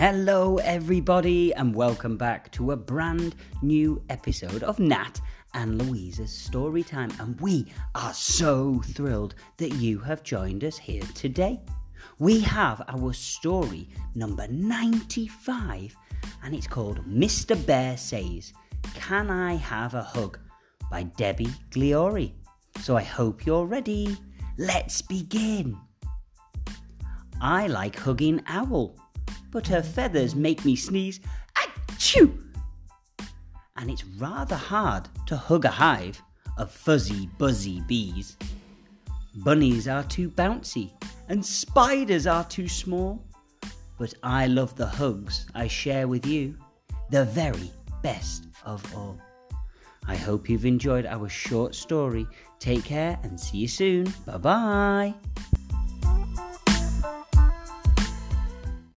Hello everybody and welcome back to a brand new episode of Nat and Louisa's Storytime, and we are so thrilled that you have joined us here today. We have our story number 95 and it's called Mr. Bear Says Can I Have a Hug? By Debi Gliori. So I hope you're ready. Let's begin. I like hugging Owl, but her feathers make me sneeze. Achoo! And it's rather hard to hug a hive of fuzzy, buzzy bees. Bunnies are too bouncy and spiders are too small. But I love the hugs I share with you, the very best of all. I hope you've enjoyed our short story. Take care and see you soon. Bye-bye.